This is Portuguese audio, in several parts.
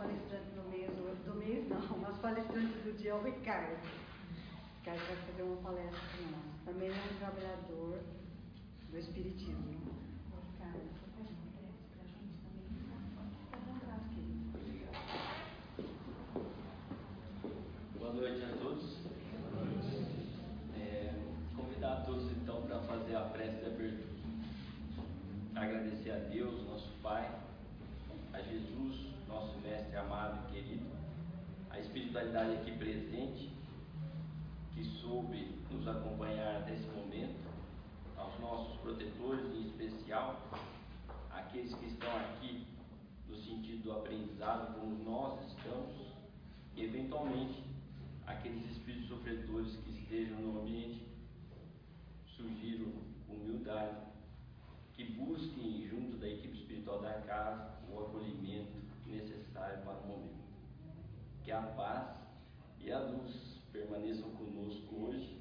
palestrantes do mês, nosso palestrante do dia é o Ricardo. O Ricardo vai fazer uma palestra com nós. Também é um trabalhador do Espiritismo. Ricardo, você pode fazer isso para a gente também? Fica à vontade, querido. Obrigado. Boa noite a todos. Boa noite. Convidar a todos então para fazer a prece de abertura. Agradecer a Deus, nosso Pai, a Jesus, nosso Mestre amado e querido, a espiritualidade aqui presente, que soube nos acompanhar nesse momento, aos nossos protetores, em especial, aqueles que estão aqui no sentido do aprendizado, como nós estamos, e eventualmente aqueles espíritos sofredores que estejam no ambiente. Sugiro humildade, que busquem junto da equipe espiritual da casa o acolhimento necessário para o momento. Que a paz e a luz permaneçam conosco hoje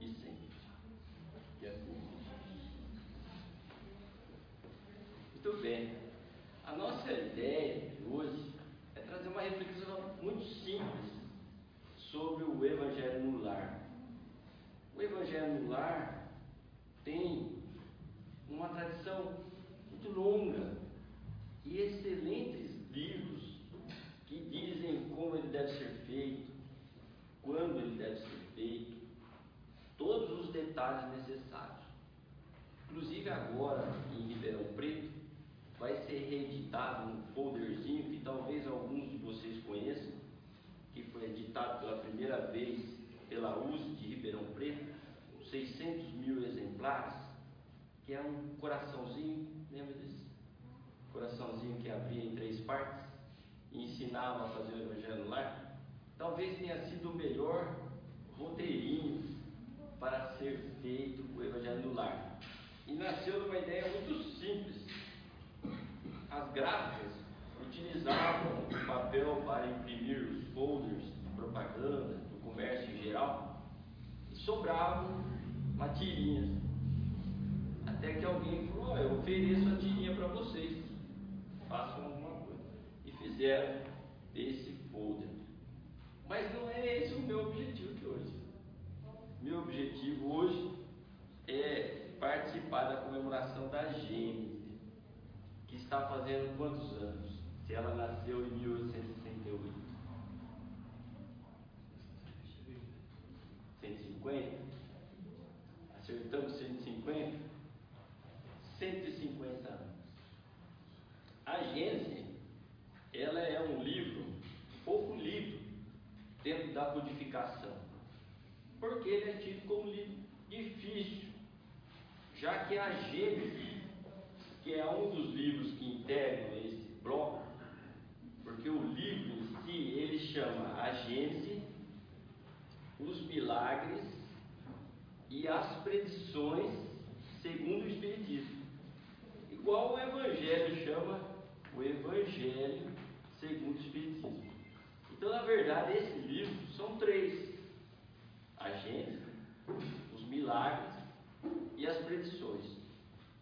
e sempre. E assim. Muito bem. A nossa ideia de hoje é trazer uma reflexão muito simples sobre o Evangelho no lar. O Evangelho no lar tem uma tradição muito longa e excelentes livros que dizem como ele deve ser feito, quando ele deve ser feito, todos os detalhes necessários. Inclusive agora em Ribeirão Preto vai ser reeditado um folderzinho que talvez alguns de vocês conheçam, que foi editado pela primeira vez pela USP de Ribeirão Preto, 600.000 exemplares, que é um coraçãozinho, lembra disso? Coraçãozinho que abria em 3 partes e ensinava a fazer o Evangelho no lar. Talvez tenha sido o melhor roteirinho para ser feito o Evangelho no lar. E nasceu de uma ideia muito simples. As gráficas utilizavam o papel para imprimir os folders de propaganda, do comércio em geral, e sobravam tirinhas. Até que alguém falou, eu ofereço a tirinha para vocês, façam alguma coisa. E fizeram esse folder. Mas não é esse o meu objetivo de hoje. Meu objetivo hoje é participar da comemoração da Gênesis, que está fazendo quantos anos? Se ela nasceu em 1868. 150? Acertamos 150? 150 anos. A Gênesis, ela é um livro pouco lido dentro da codificação, porque ele é tido como livro difícil, já que a Gênesis, que é um dos livros que integram esse bloco, porque o livro em si, ele chama a Gênesis, os milagres e as predições segundo o Espiritismo. Igual o Evangelho chama o Evangelho segundo o Espiritismo. Então, na verdade, esse livro são 3: a Gênesis, os milagres e as predições.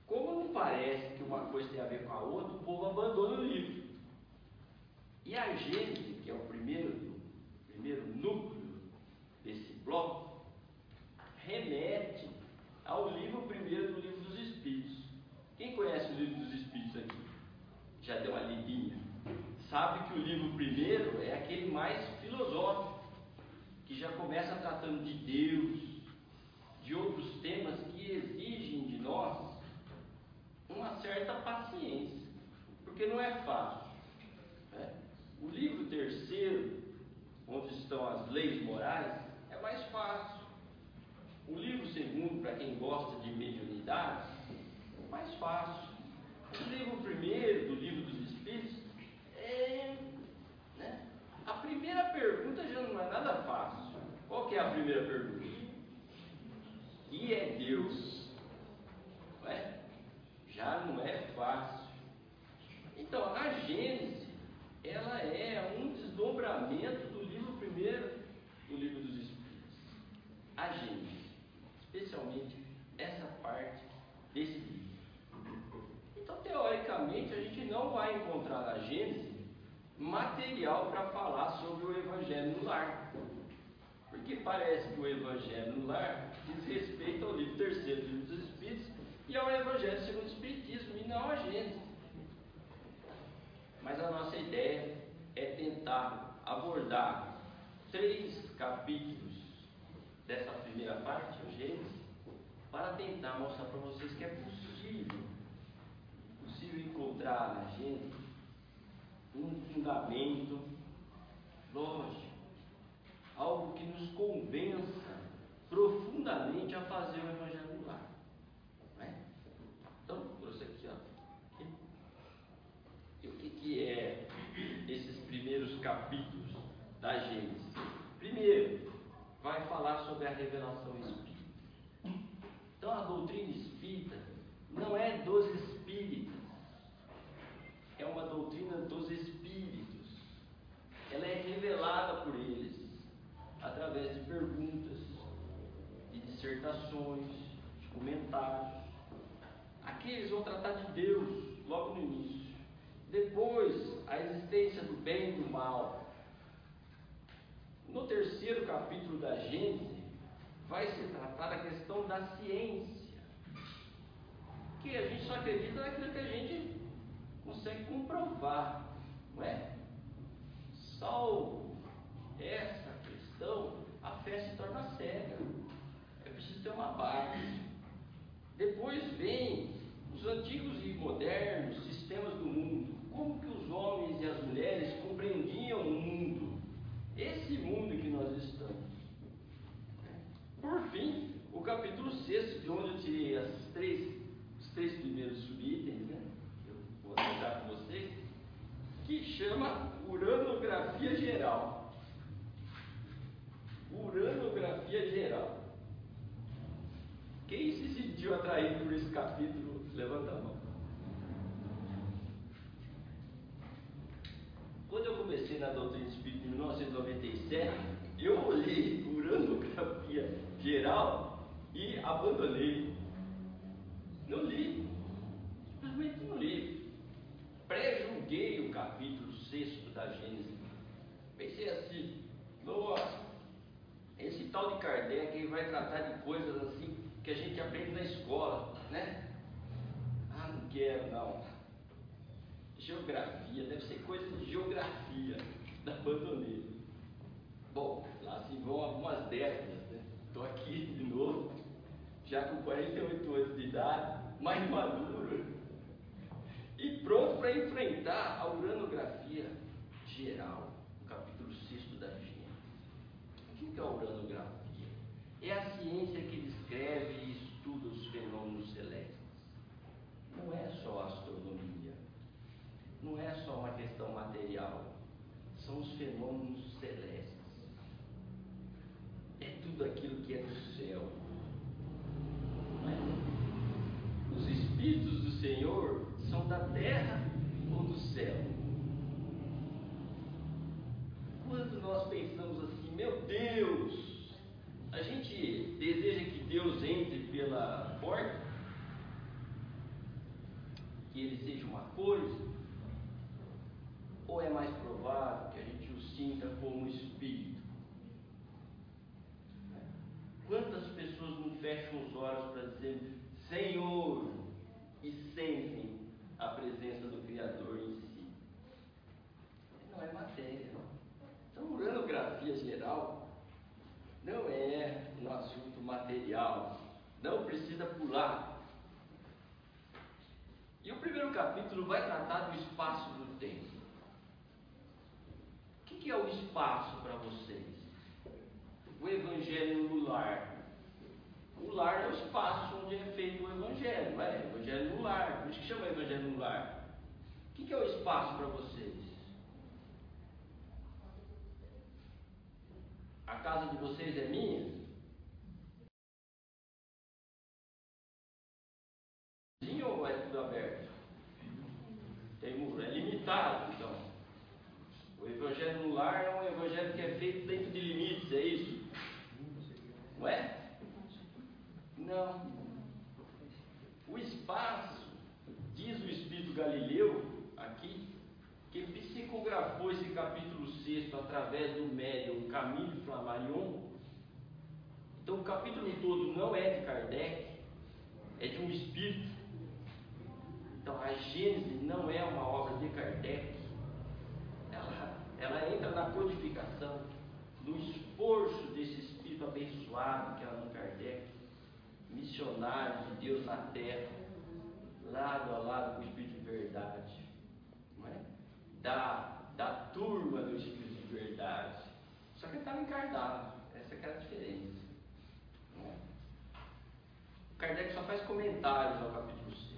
Como não parece que uma coisa tem a ver com a outra, o povo abandona o livro. E a Gênesis, que é o primeiro núcleo desse bloco, remete ao livro primeiro do Livro dos Espíritos. Quem conhece o Livro dos Espíritos aqui? Já deu uma lidinha. Sabe que o livro primeiro é aquele mais filosófico, que já começa tratando de Deus, de outros temas que exigem de nós uma certa paciência, porque não é fácil, né? O livro terceiro, onde estão as leis morais, é mais fácil. O livro segundo, para quem gosta de mediunidade, mais fácil. O livro primeiro do Livro dos Espíritos é, né? A primeira pergunta já não é nada fácil. Qual que é a primeira pergunta? Que é Deus? Ué? Já não é fácil. Então a Gênesis, ela é um desdobramento do livro primeiro do Livro dos Espíritos. A Gênesis, especialmente essa parte desse livro. Então, teoricamente, a gente não vai encontrar na Gênesis material para falar sobre o Evangelho no Lar. Porque parece que o Evangelho no Lar diz respeito ao livro terceiro do Livro dos Espíritos e ao Evangelho segundo o Espiritismo, e não a Gênesis. Mas a nossa ideia é tentar abordar 3 capítulos dessa primeira parte, o Gênesis, para tentar mostrar para vocês que é possível encontrar na Gênesis um fundamento lógico, algo que nos convença profundamente a fazer o Evangelho no Lar. Né? Então, trouxe aqui, ó. E o que, que é esses primeiros capítulos da Gênesis? Primeiro, vai falar sobre a revelação espírita. Então, a doutrina espírita não é dos espíritas, é uma doutrina dos espíritos. Ela é revelada por eles através de perguntas, de dissertações, de comentários. Aqui eles vão tratar de Deus logo no início. Depois, a existência do bem e do mal. No 3º capítulo da Gênesis, vai se tratar da questão da ciência, que a gente só acredita naquilo que a gente consegue comprovar, não é? Salvo essa questão, a fé se torna cega. É preciso ter uma base. Depois vem os antigos e modernos sistemas do mundo. Como que os homens e as mulheres compreendiam o mundo? Esse mundo que nós estamos. Por fim, o capítulo 6, de onde eu tirei os três primeiros subitens, né? Eu vou deixar com vocês, que chama uranografia geral. Uranografia geral. Quem se sentiu atraído por esse capítulo, levanta a mão. Quando eu comecei na doutrina espírita em 1997, eu olhei uranografia geral e abandonei. Não li. Simplesmente não li. Pré-julguei o capítulo 6 da Gênesis. Pensei assim, nossa, esse tal de Kardec ele vai tratar de coisas assim que a gente aprende na escola, né? Ah, não quero não. Geografia, deve ser coisa de geografia. Abandonei. Bom, lá se vão algumas décadas, né? Estou aqui de novo, já com 48 anos de idade, mais maduro e pronto para enfrentar a uranografia geral, o capítulo 6 da Gênesis. O que é a uranografia? É a ciência que descreve e estuda os fenômenos celestes. Não é só a astronomia, não é só uma questão material, são os fenômenos celestes. É tudo aquilo que é do céu. Mas os Espíritos do Senhor são da terra ou do céu? Quando nós pensamos assim, meu Deus, a gente deseja que Deus entre pela porta? Que Ele seja uma coisa? Ou é mais provável que a gente o sinta como Espírito? Quantas pessoas não fecham os olhos para dizer Senhor e sentem a presença do Criador em si? Não é matéria. Então, uranografia geral não é um assunto material. Não precisa pular. E o 1º capítulo vai tratar do espaço do tempo. O que é o espaço para vocês? O Evangelho no Lar. O lar é o espaço onde é feito o Evangelho, não é? Evangelho no Lar, por isso que chama Evangelho no Lar. O que é o espaço para vocês? A casa de vocês é minha? Ou é tudo aberto? Tem muro, é limitado então. O Evangelho no Lar é um Evangelho que é feito dentro de limites, é isso? Não é? Não. O espaço, diz o Espírito Galileu aqui, que psicografou texto através do médium Camille Flammarion. Então o capítulo todo não é de Kardec, é de um espírito. Então a Gênesis não é uma obra de Kardec, ela entra na codificação, no esforço desse espírito abençoado que é Allan Kardec, missionário de Deus na terra, lado a lado com o Espírito de Verdade, não é? Da turma do Espírito de Verdade, só que ele estava encarnado, essa é a diferença, não é? O Kardec só faz comentários ao capítulo 6.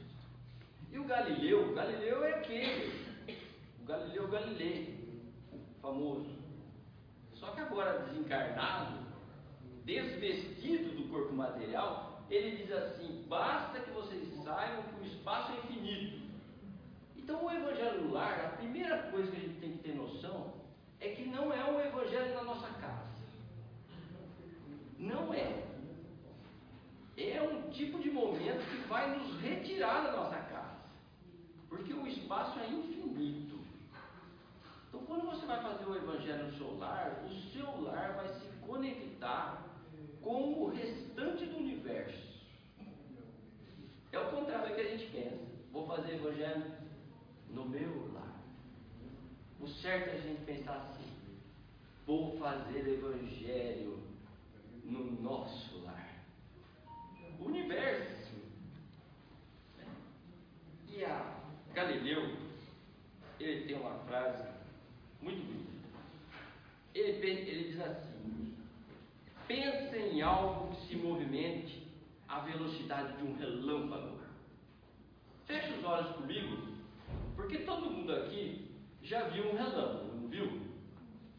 E o Galileu, é aquele, o Galileu Galilei, famoso, só que agora desencarnado, desvestido do corpo material, ele diz assim: basta que vocês saibam que o espaço é infinito. Então o evangelho no lar, a primeira coisa que a gente tem que ter noção é que não é um evangelho na nossa casa, não é, é um tipo de momento que vai nos retirar da nossa casa, porque o espaço é infinito. Então, quando você vai fazer o evangelho no seu lar vai se conectar com o restante do universo. É o contrário do que a gente pensa. Vou fazer o evangelho no meu lar. O certo é a gente pensar assim: vou fazer o evangelho no nosso lar, o universo. E a Galileu, ele tem uma frase muito bonito. Ele diz assim: pensa em algo que se movimente à velocidade de um relâmpago. Fecha os olhos comigo, porque todo mundo aqui já viu um relâmpago, não viu?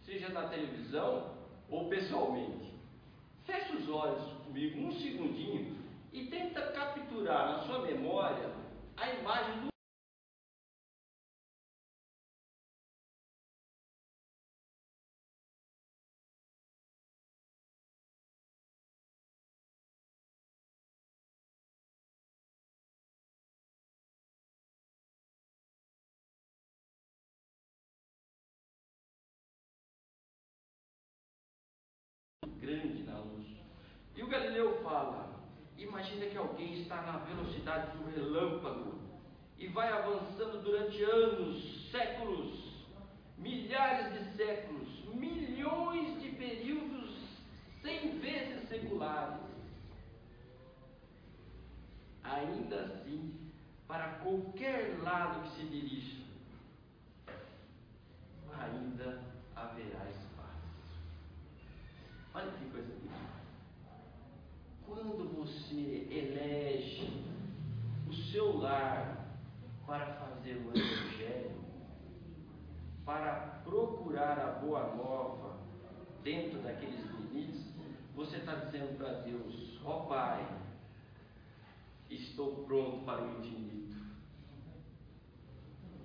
Seja na televisão ou pessoalmente. Fecha os olhos comigo um segundinho e tenta capturar na sua memória a imagem do grande na luz. E o Galileu fala: imagina que alguém está na velocidade do relâmpago e vai avançando durante anos, séculos, milhares de séculos, milhões de períodos 100 vezes seculares. Ainda assim, para qualquer lado que se dirija, ainda haverá espaço. Olha que coisa bonita. Quando você elege o seu lar para fazer o evangelho, para procurar a boa nova dentro daqueles limites, você está dizendo para Deus: ó Pai, estou pronto para o infinito.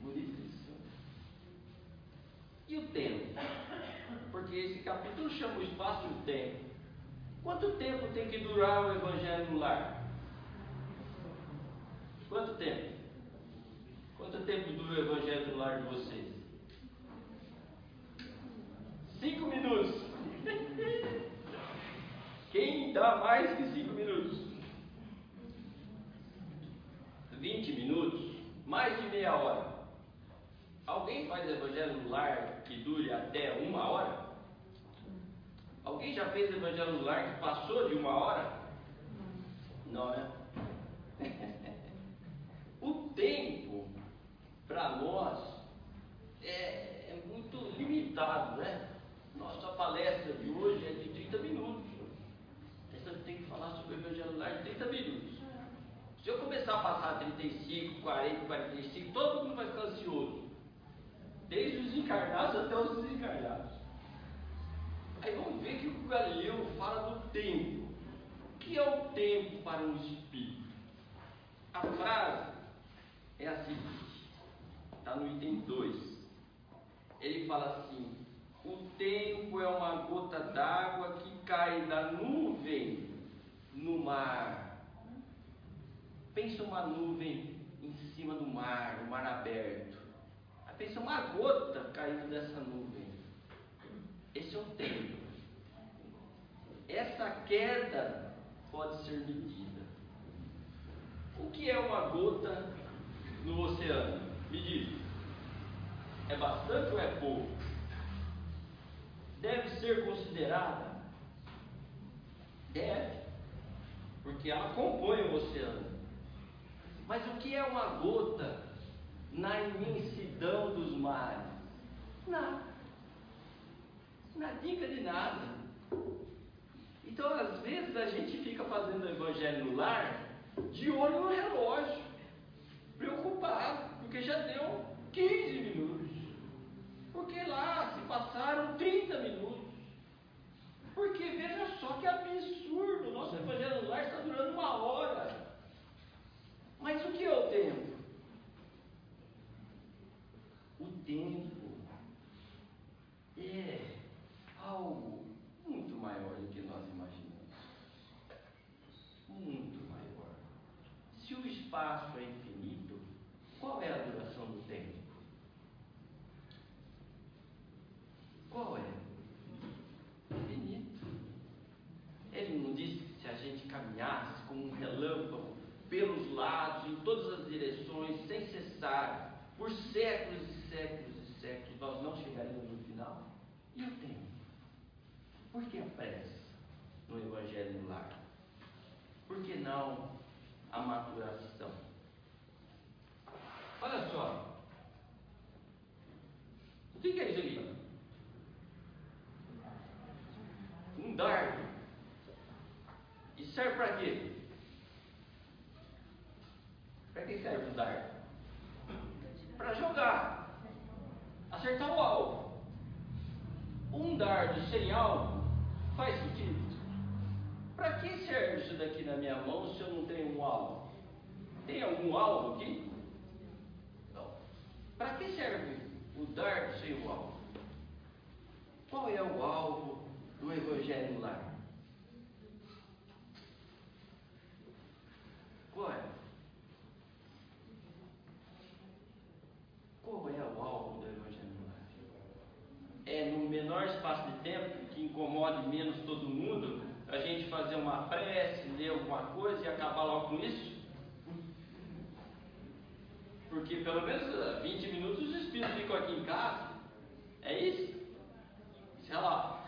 Bonito isso. E o tempo? Porque esse capítulo chama o espaço e o tempo. Quanto tempo tem que durar o evangelho no lar? Quanto tempo? Quanto tempo dura o evangelho no lar de vocês? 5 minutos. Quem dá mais que 5 minutos? 20 minutos? Mais de meia hora? Alguém faz evangelho no lar que dure até 1 hora? Alguém já fez evangelho no lar que passou de 1 hora? Não, né? O tempo para nós é muito limitado, né? Nossa palestra de hoje é de 30 minutos. Essa tem que falar sobre o evangelho no lar de 30 minutos. Se eu começar a passar 35, 40, 45, todo mundo vai ficar ansioso. Desde os encarnados até os desencarnados. Aí vamos ver que o Galileu fala do tempo. O que é o tempo para um espírito? A frase é a seguinte, está no item 2. Ele fala assim: o tempo é uma gota d'água que cai da nuvem no mar. Pensa uma nuvem em cima do mar, o mar aberto. Pensa uma gota caindo dessa nuvem. Esse é o tempo. Essa queda pode ser medida. O que é uma gota no oceano? Medida. É bastante ou é pouco? Deve ser considerada? Deve, porque ela compõe o oceano. Mas o que é uma gota na imensidão dos mares? Nada. Nada de nada. Então, às vezes, a gente fica fazendo o evangelho no lar, de olho no relógio, preocupado, porque já deu 15 minutos. Porque lá se passaram 30 minutos. Porque veja só que absurdo, o nosso evangelho no lar está durando 1 hora. Mas o que é o tempo? O tempo é algo muito maior do que nós imaginamos. Muito maior. Se o espaço é infinito, qual é a duração do tempo? Qual é? Infinito. Ele não disse que se a gente caminhasse como um relâmpago, pelos lados, em todas as direções, sem cessar, por séculos e séculos e séculos, nós não chegaremos no final? E o tempo? Por que a pressa no Evangelho no lar? Por que não a maturação? Olha só, o que é isso aqui? Um dardo. E serve para quê? Para que serve o dardo? Para jogar, acertar o alvo. Um dardo sem alvo faz sentido? Para que serve isso daqui na minha mão se eu não tenho um alvo? Tem algum alvo aqui? Não. Para que serve o dardo sem o alvo? Qual é o alvo do Evangelho no lar? Qual é? Qual é o alvo do Evangelho no lar? É no menor espaço de tempo, que incomode menos todo mundo, a gente fazer uma prece, ler alguma coisa e acabar logo com isso? Porque pelo menos 20 minutos os espíritos ficam aqui em casa. É isso? Sei lá.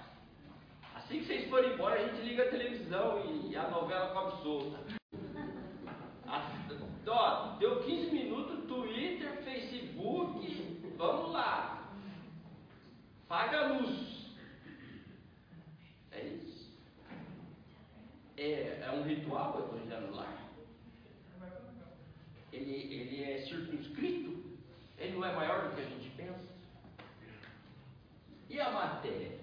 Assim que vocês forem embora, a gente liga a televisão e a novela come solta. Ó, deu 15 minutos, Twitter, Facebook, vamos lá. Paga a luz. É isso? É um ritual o Evangelho no lar. Ele é circunscrito. Ele não é maior do que a gente pensa. E a matéria?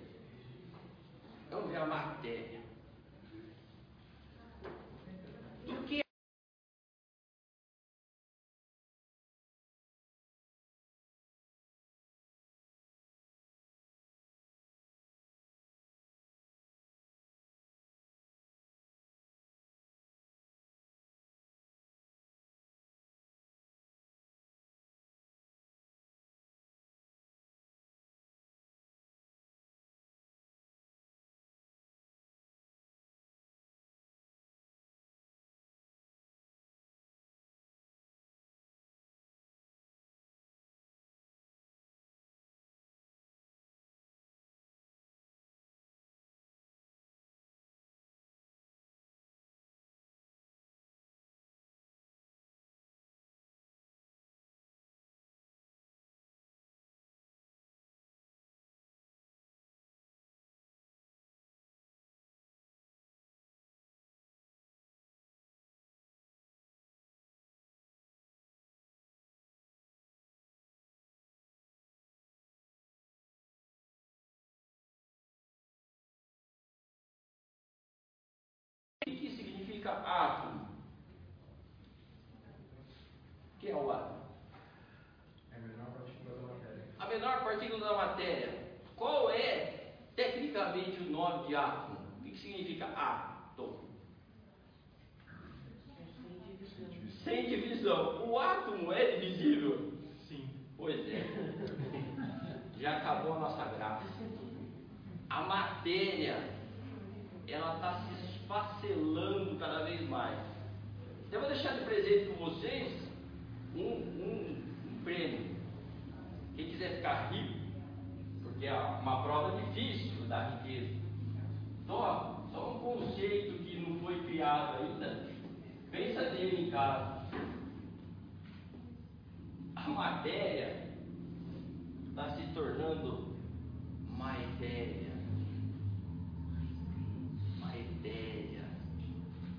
Vamos ver a matéria. Do que significa átomo? O que é o átomo? É a menor partícula da matéria. A menor partícula da matéria. Qual é tecnicamente o nome de átomo? O que significa átomo? Sem divisão. O átomo é divisível? Sim. Pois é. Já acabou a nossa graça. a matéria, ela está se esfacelando cada vez mais. Eu vou deixar de presente com vocês um prêmio. Quem quiser ficar rico, porque é uma prova difícil da riqueza. Então, ó, só um conceito que não foi criado ainda, pensa nele em casa. A matéria está se tornando matéria. Matéria.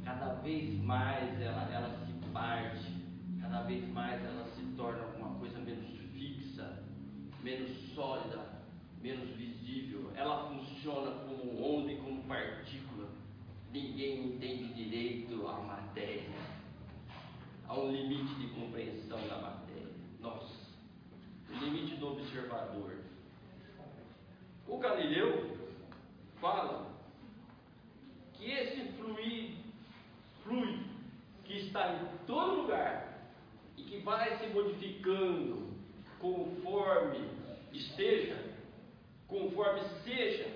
Cada vez mais ela se parte, cada vez mais ela se torna alguma coisa menos fixa, menos sólida, menos visível. Ela funciona como onda e como partícula. Ninguém entende direito a matéria. Há um limite de compreensão da matéria. Nossa, o limite do observador. O Galileu fala que esse fluido que está em todo lugar e que vai se modificando conforme esteja, conforme seja,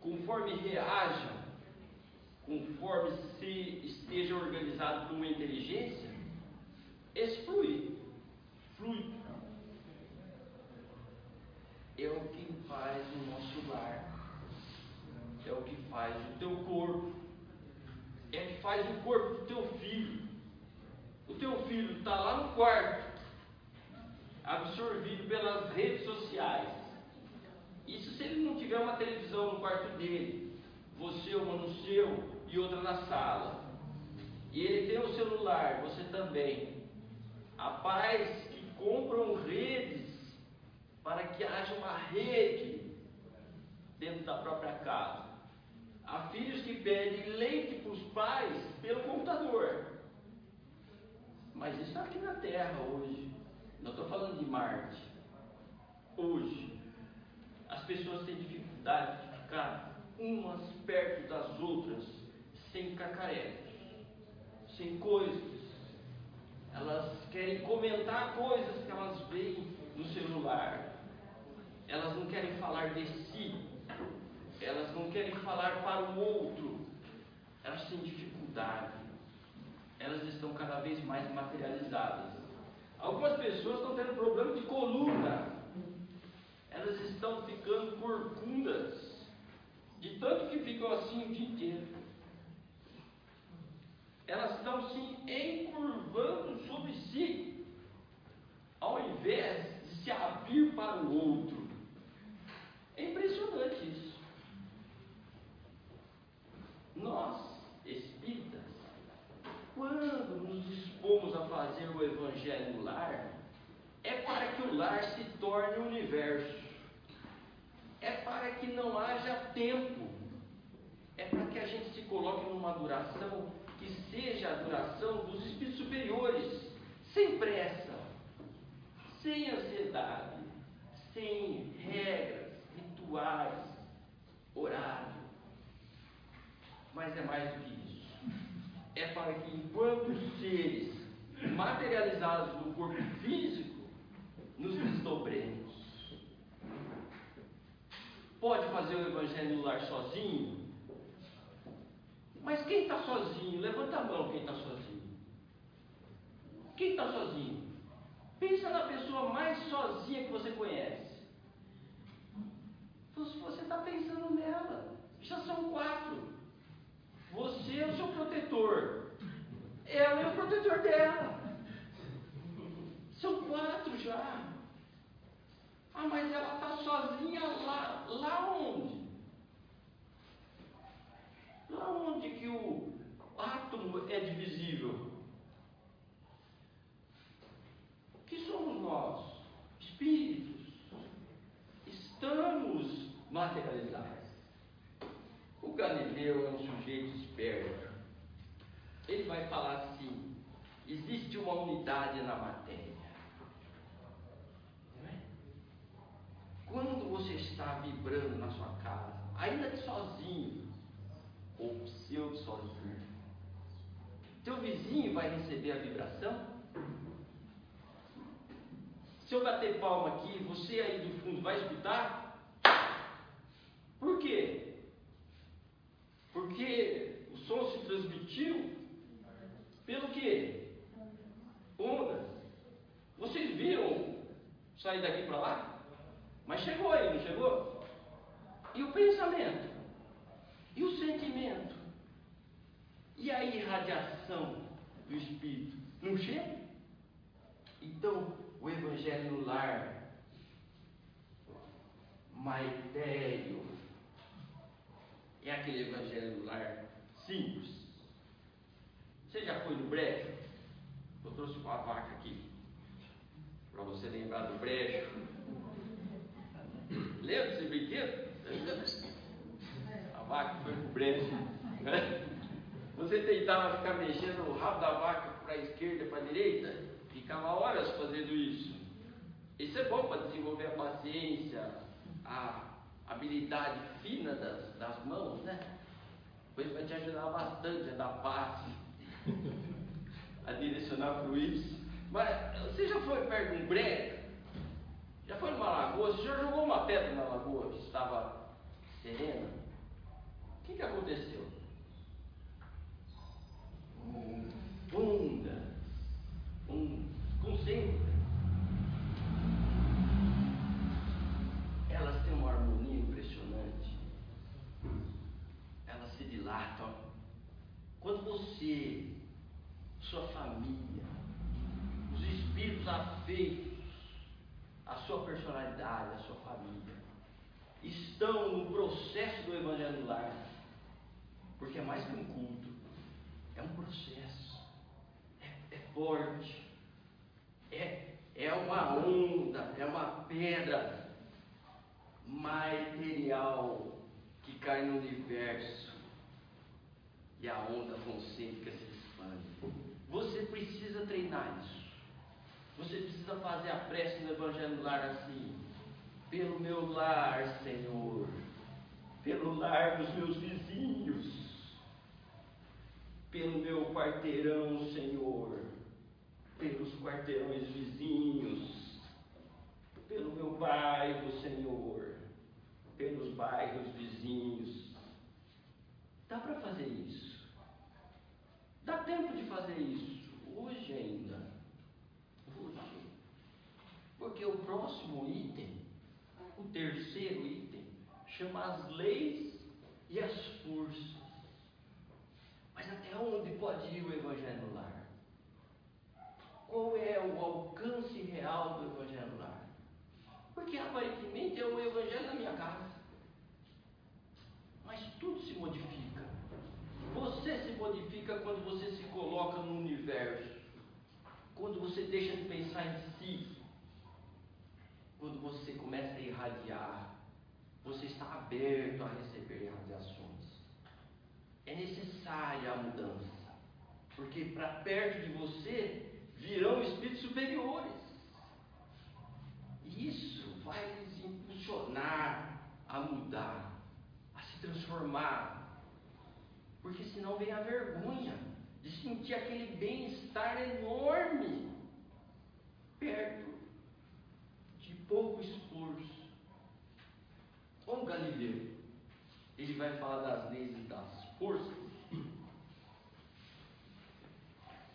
conforme reaja, conforme se esteja organizado por uma inteligência, esse fluido é o que faz o nosso lar, é o que faz o teu corpo, é o que faz o corpo do teu filho. O teu filho está lá no quarto, absorvido pelas redes sociais. Isso se ele não tiver uma televisão no quarto dele, você uma no seu e outra na sala, e ele tem o celular, você também. Há pais que compram redes para que haja uma rede dentro da própria casa. Há filhos que pedem leite para os pais pelo computador. Mas isso está aqui na Terra hoje, não estou falando de Marte. Hoje as pessoas têm dificuldade de ficar umas perto das outras, sem cacarecos, sem coisas. Elas querem comentar coisas que elas veem no celular. Elas não querem falar de si. Elas não querem falar para o outro. Elas têm dificuldade. Elas estão cada vez mais materializadas. Algumas pessoas estão tendo problema de coluna. Elas estão ficando corcundas, de tanto que ficam assim o dia inteiro. Elas estão se encurvando sobre si, ao invés de se abrir para o outro. É impressionante isso. Nós, espíritas, quando nos dispomos a fazer o evangelho no lar, é para que o lar se torne o universo. É para que não haja tempo. É para que a gente se coloque numa duração que seja a duração dos espíritos superiores, sem pressa, sem ansiedade, sem regras, rituais, horário. Mas é mais do que isso. É para que, enquanto seres materializados no corpo físico, nos desdobremos. Pode fazer o evangelho no lar sozinho? Mas quem está sozinho? Levanta a mão quem está sozinho. Quem está sozinho? Pensa na pessoa mais sozinha que você conhece. Então, se você está pensando nela, já são 4. Você é o seu protetor. Ela é o protetor dela. São 4 já. Ah, mas ela está sozinha lá. Lá onde? Lá onde que o átomo é divisível? Que somos nós, espíritos. Estamos materializados. O Galileu é um sujeito esperto. Ele vai falar assim: existe uma unidade na matéria. Quando você está vibrando na sua casa, ainda que sozinho, ou pseudo sozinho, teu vizinho vai receber a vibração? Se eu bater palma aqui, você aí do fundo vai escutar? Por quê? Porque o som se transmitiu pelo quê? Ondas. Vocês viram sair daqui para lá? Mas chegou aí, não chegou? E o pensamento? E o sentimento? E a irradiação do Espírito? Não chega? Então, o Evangelho no lar, maitério, é aquele Evangelho no lar simples. Você já foi no brejo? Eu trouxe uma vaca aqui, para você lembrar do brejo. Lembra desse brinquedo? A vaca foi pro brejo. Você tentava ficar mexendo o rabo da vaca para a esquerda, para a direita, ficava horas fazendo isso. Isso é bom para desenvolver a paciência, a habilidade fina das mãos, né? Pois vai te ajudar bastante a dar passe, a direcionar fluidos. Mas você já foi perto de um brejo? Já foi numa lagoa? Você já jogou uma pedra na lagoa que estava serena? O que aconteceu? Onda, concentra. Elas têm uma harmonia impressionante. Elas se dilatam. Quando você, sua família, os espíritos afeitos, a sua personalidade, a sua família, estão no processo do Evangelho do Lar, porque é mais que um culto. É um processo, é forte, é uma onda, é uma pedra material que cai no universo e a onda concêntrica se expande. Você precisa treinar isso, você precisa fazer a prece no Evangelho do Lar assim: pelo meu lar, Senhor, pelo lar dos meus vizinhos, pelo meu quarteirão, Senhor, pelos quarteirões vizinhos, pelo meu bairro, Senhor, pelos bairros vizinhos. Dá para fazer isso? Dá tempo de fazer isso? Hoje ainda. Hoje. Porque o próximo item, o terceiro item, chama as leis e as forças. Mas até onde pode ir o Evangelho no Lar? Qual é o alcance real do Evangelho no Lar? Porque aparentemente é o Evangelho na minha casa, mas tudo se modifica. Você se modifica quando você se coloca no universo, quando você deixa de pensar em si, quando você começa a irradiar. Você está aberto a receber irradiações. É necessária a mudança, porque para perto de você virão espíritos superiores, e isso vai lhes impulsionar a mudar, a se transformar, porque senão vem a vergonha de sentir aquele bem-estar enorme perto de pouco esforço. Como Galileu, ele vai falar das leis e das forças.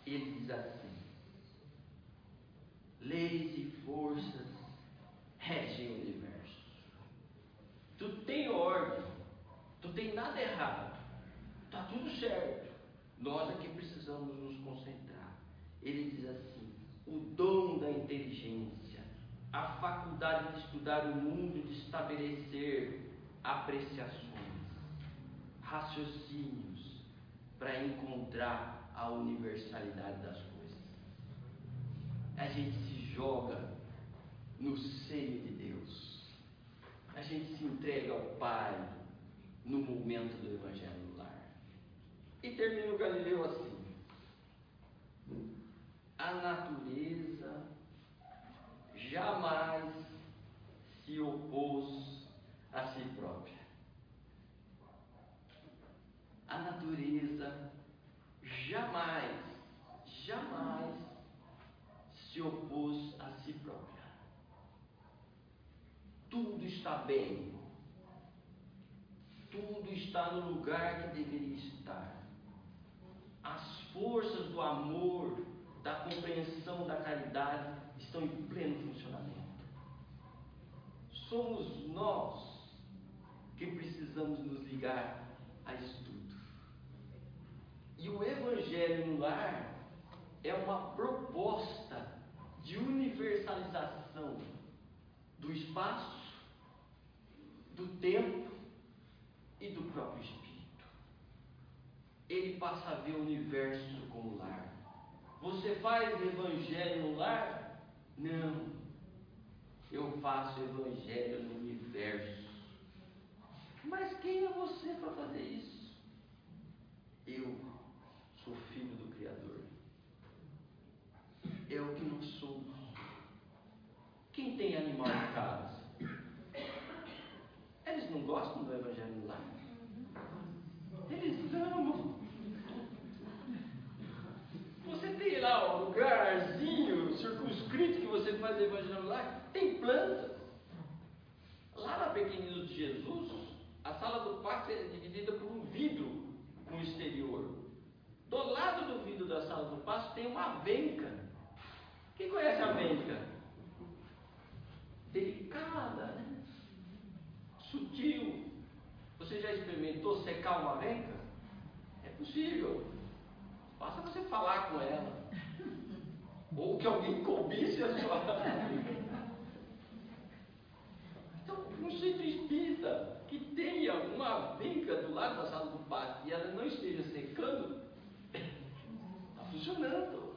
Ele diz assim: leis e forças regem o universo. Tu tem ordem, tu tem nada errado, tá tudo certo. Nós aqui precisamos nos concentrar. Ele diz assim: o dom da inteligência, a faculdade de estudar o mundo, de estabelecer apreciações, raciocínios, para encontrar a universalidade das coisas. A gente se joga no seio de Deus, a gente se entrega ao Pai no momento do Evangelho no Lar. E termina o Galileu assim: a natureza jamais se opôs a si própria. A natureza jamais se opôs a si própria. Tudo está bem. tudo está no lugar que deveria estar. As forças do amor, da compreensão, da caridade estão em pleno funcionamento. Somos nós que precisamos nos ligar a estudo. E o Evangelho no Lar é uma proposta de universalização do espaço, do tempo e do próprio espírito. Ele passa a ver o universo como lar. Você faz evangelho no lar? Não. Eu faço evangelho no universo. Mas quem é você para fazer isso? Eu sou filho do Criador. É o que nós somos. Quem tem animal em casa? Eles não gostam do evangelho no lar. Eles amam. Você tem lá um lugarzinho circunscrito que você faz evangelho lá, tem plantas. Lá na Pequeninos de Jesus, a sala do pátio é dividida por um vidro com o exterior. Do lado do vidro da sala do pátio tem uma venca. Quem conhece a venca? Delicada, né? Sutil. Você já experimentou secar uma venca? É possível. Basta você falar com ela. Ou que alguém cobice a sua. Então, um centro espírita que tenha uma venca do lado da sala do pátio e ela não esteja secando, está funcionando.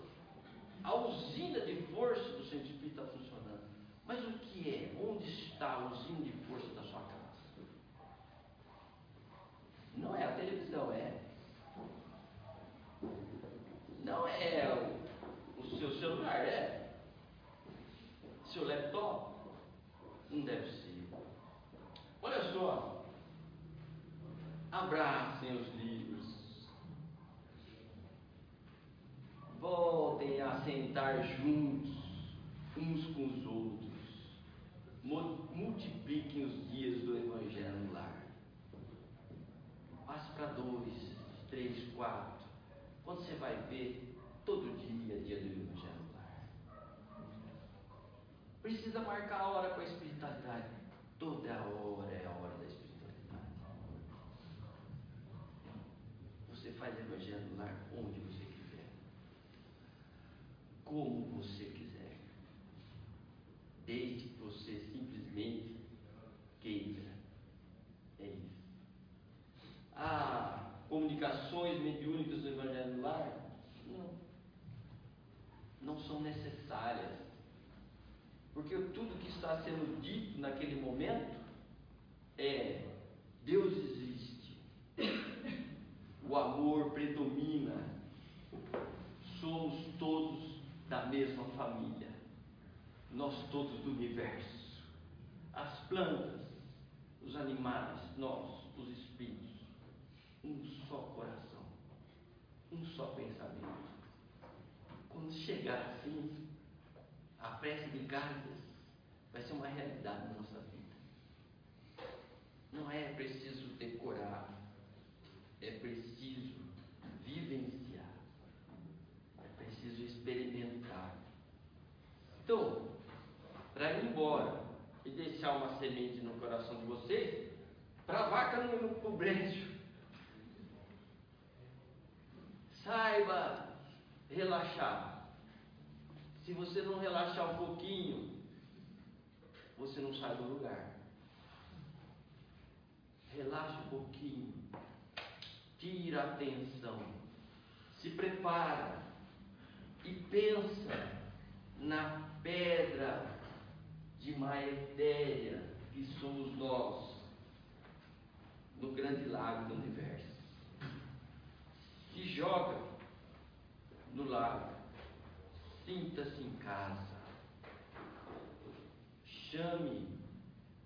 A usina de força do centro espírita está funcionando. Mas o que é? Onde está a usina de força da sua casa? Não é a televisão, é. Não é o seu celular, é. Seu laptop? Não deve ser. Olha só. Abracem os livros. Voltem a sentar juntos, uns com os outros. Multipliquem os dias do Evangelho no Lar. Passe para 2, 3, 4. Quando você vai ver, todo dia, dia do Evangelho no Lar. Precisa marcar a hora com a espiritualidade. Toda hora é a hora da espiritualidade. Você faz Evangelho no Lar onde você quiser, como você quiser, desde que você simplesmente queira. É isso. Ah, comunicações mediúnicas do Evangelho no Lar? Não. Não são necessárias. Porque tudo que está sendo dito naquele momento é: Deus existe. O amor predomina. Somos todos da mesma família. Nós todos do universo. As plantas, os animais, nós, os espíritos. Um só coração, um só pensamento. Quando chegar assim, a prece de cargas vai ser uma realidade na nossa vida. Não é preciso decorar, é preciso vivenciar, é preciso experimentar. Então, para ir embora e deixar uma semente no coração de vocês, para a vaca no brejo, saiba relaxar. Se você não relaxar um pouquinho, você não sai do lugar. Relaxa um pouquinho. Tira a atenção. Se prepara. E pensa na pedra de matéria que somos nós, no grande lago do universo. Se joga no lago, sinta-se em casa, chame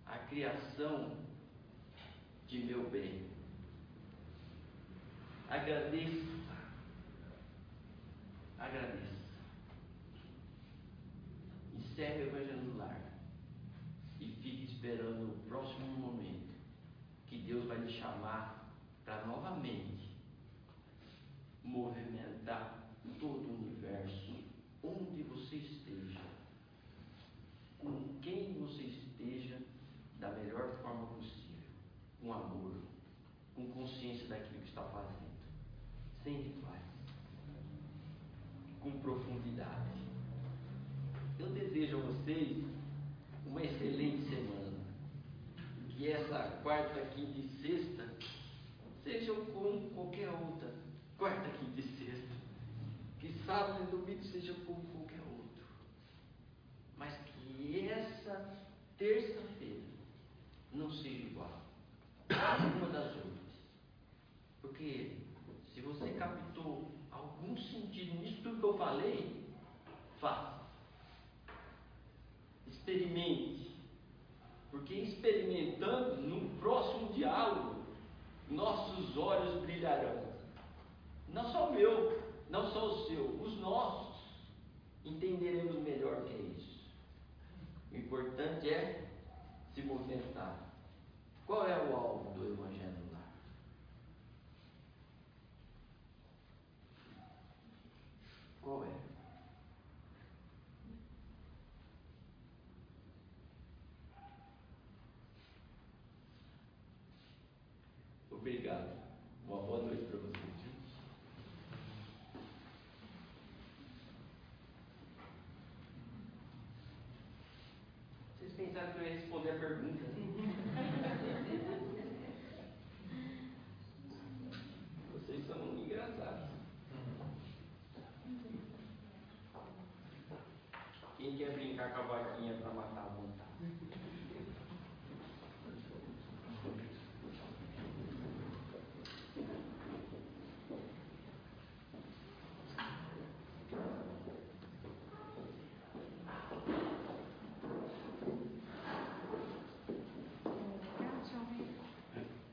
a criação de meu bem, agradeça, agradeça, encerre o Evangelho no Lar e fique esperando o próximo momento que Deus vai te nos chamar para novamente movimentar todo o universo, onde você esteja, com quem você esteja, da melhor forma possível, com amor, com consciência daquilo que está fazendo, sem rituais, com profundidade. Eu desejo a vocês uma excelente semana, que essa quarta, quinta e sexta sejam como qualquer outra quarta, quinta e sexta, que sábado e domingo seja como qualquer outro, mas que essa terça-feira não seja igual a nenhuma das outras, porque se você captou algum sentido nisso tudo que eu falei, faça, experimente, porque experimentando, no próximo diálogo, nossos olhos brilharão, não só o meu, não só o seu, os nossos, entenderemos melhor o que é isso. O importante é se movimentar. Qual é o alvo do Evangelho? Qual é? Obrigado. Uma boa noite para vocês. Vocês pensaram que eu ia responder a pergunta? Vocês são engraçados. Quem quer brincar com a vaquinha para matar a vontade?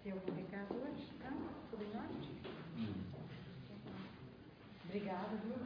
Tem algum recado hoje? Tá? Sobre nós? Obrigada, viu?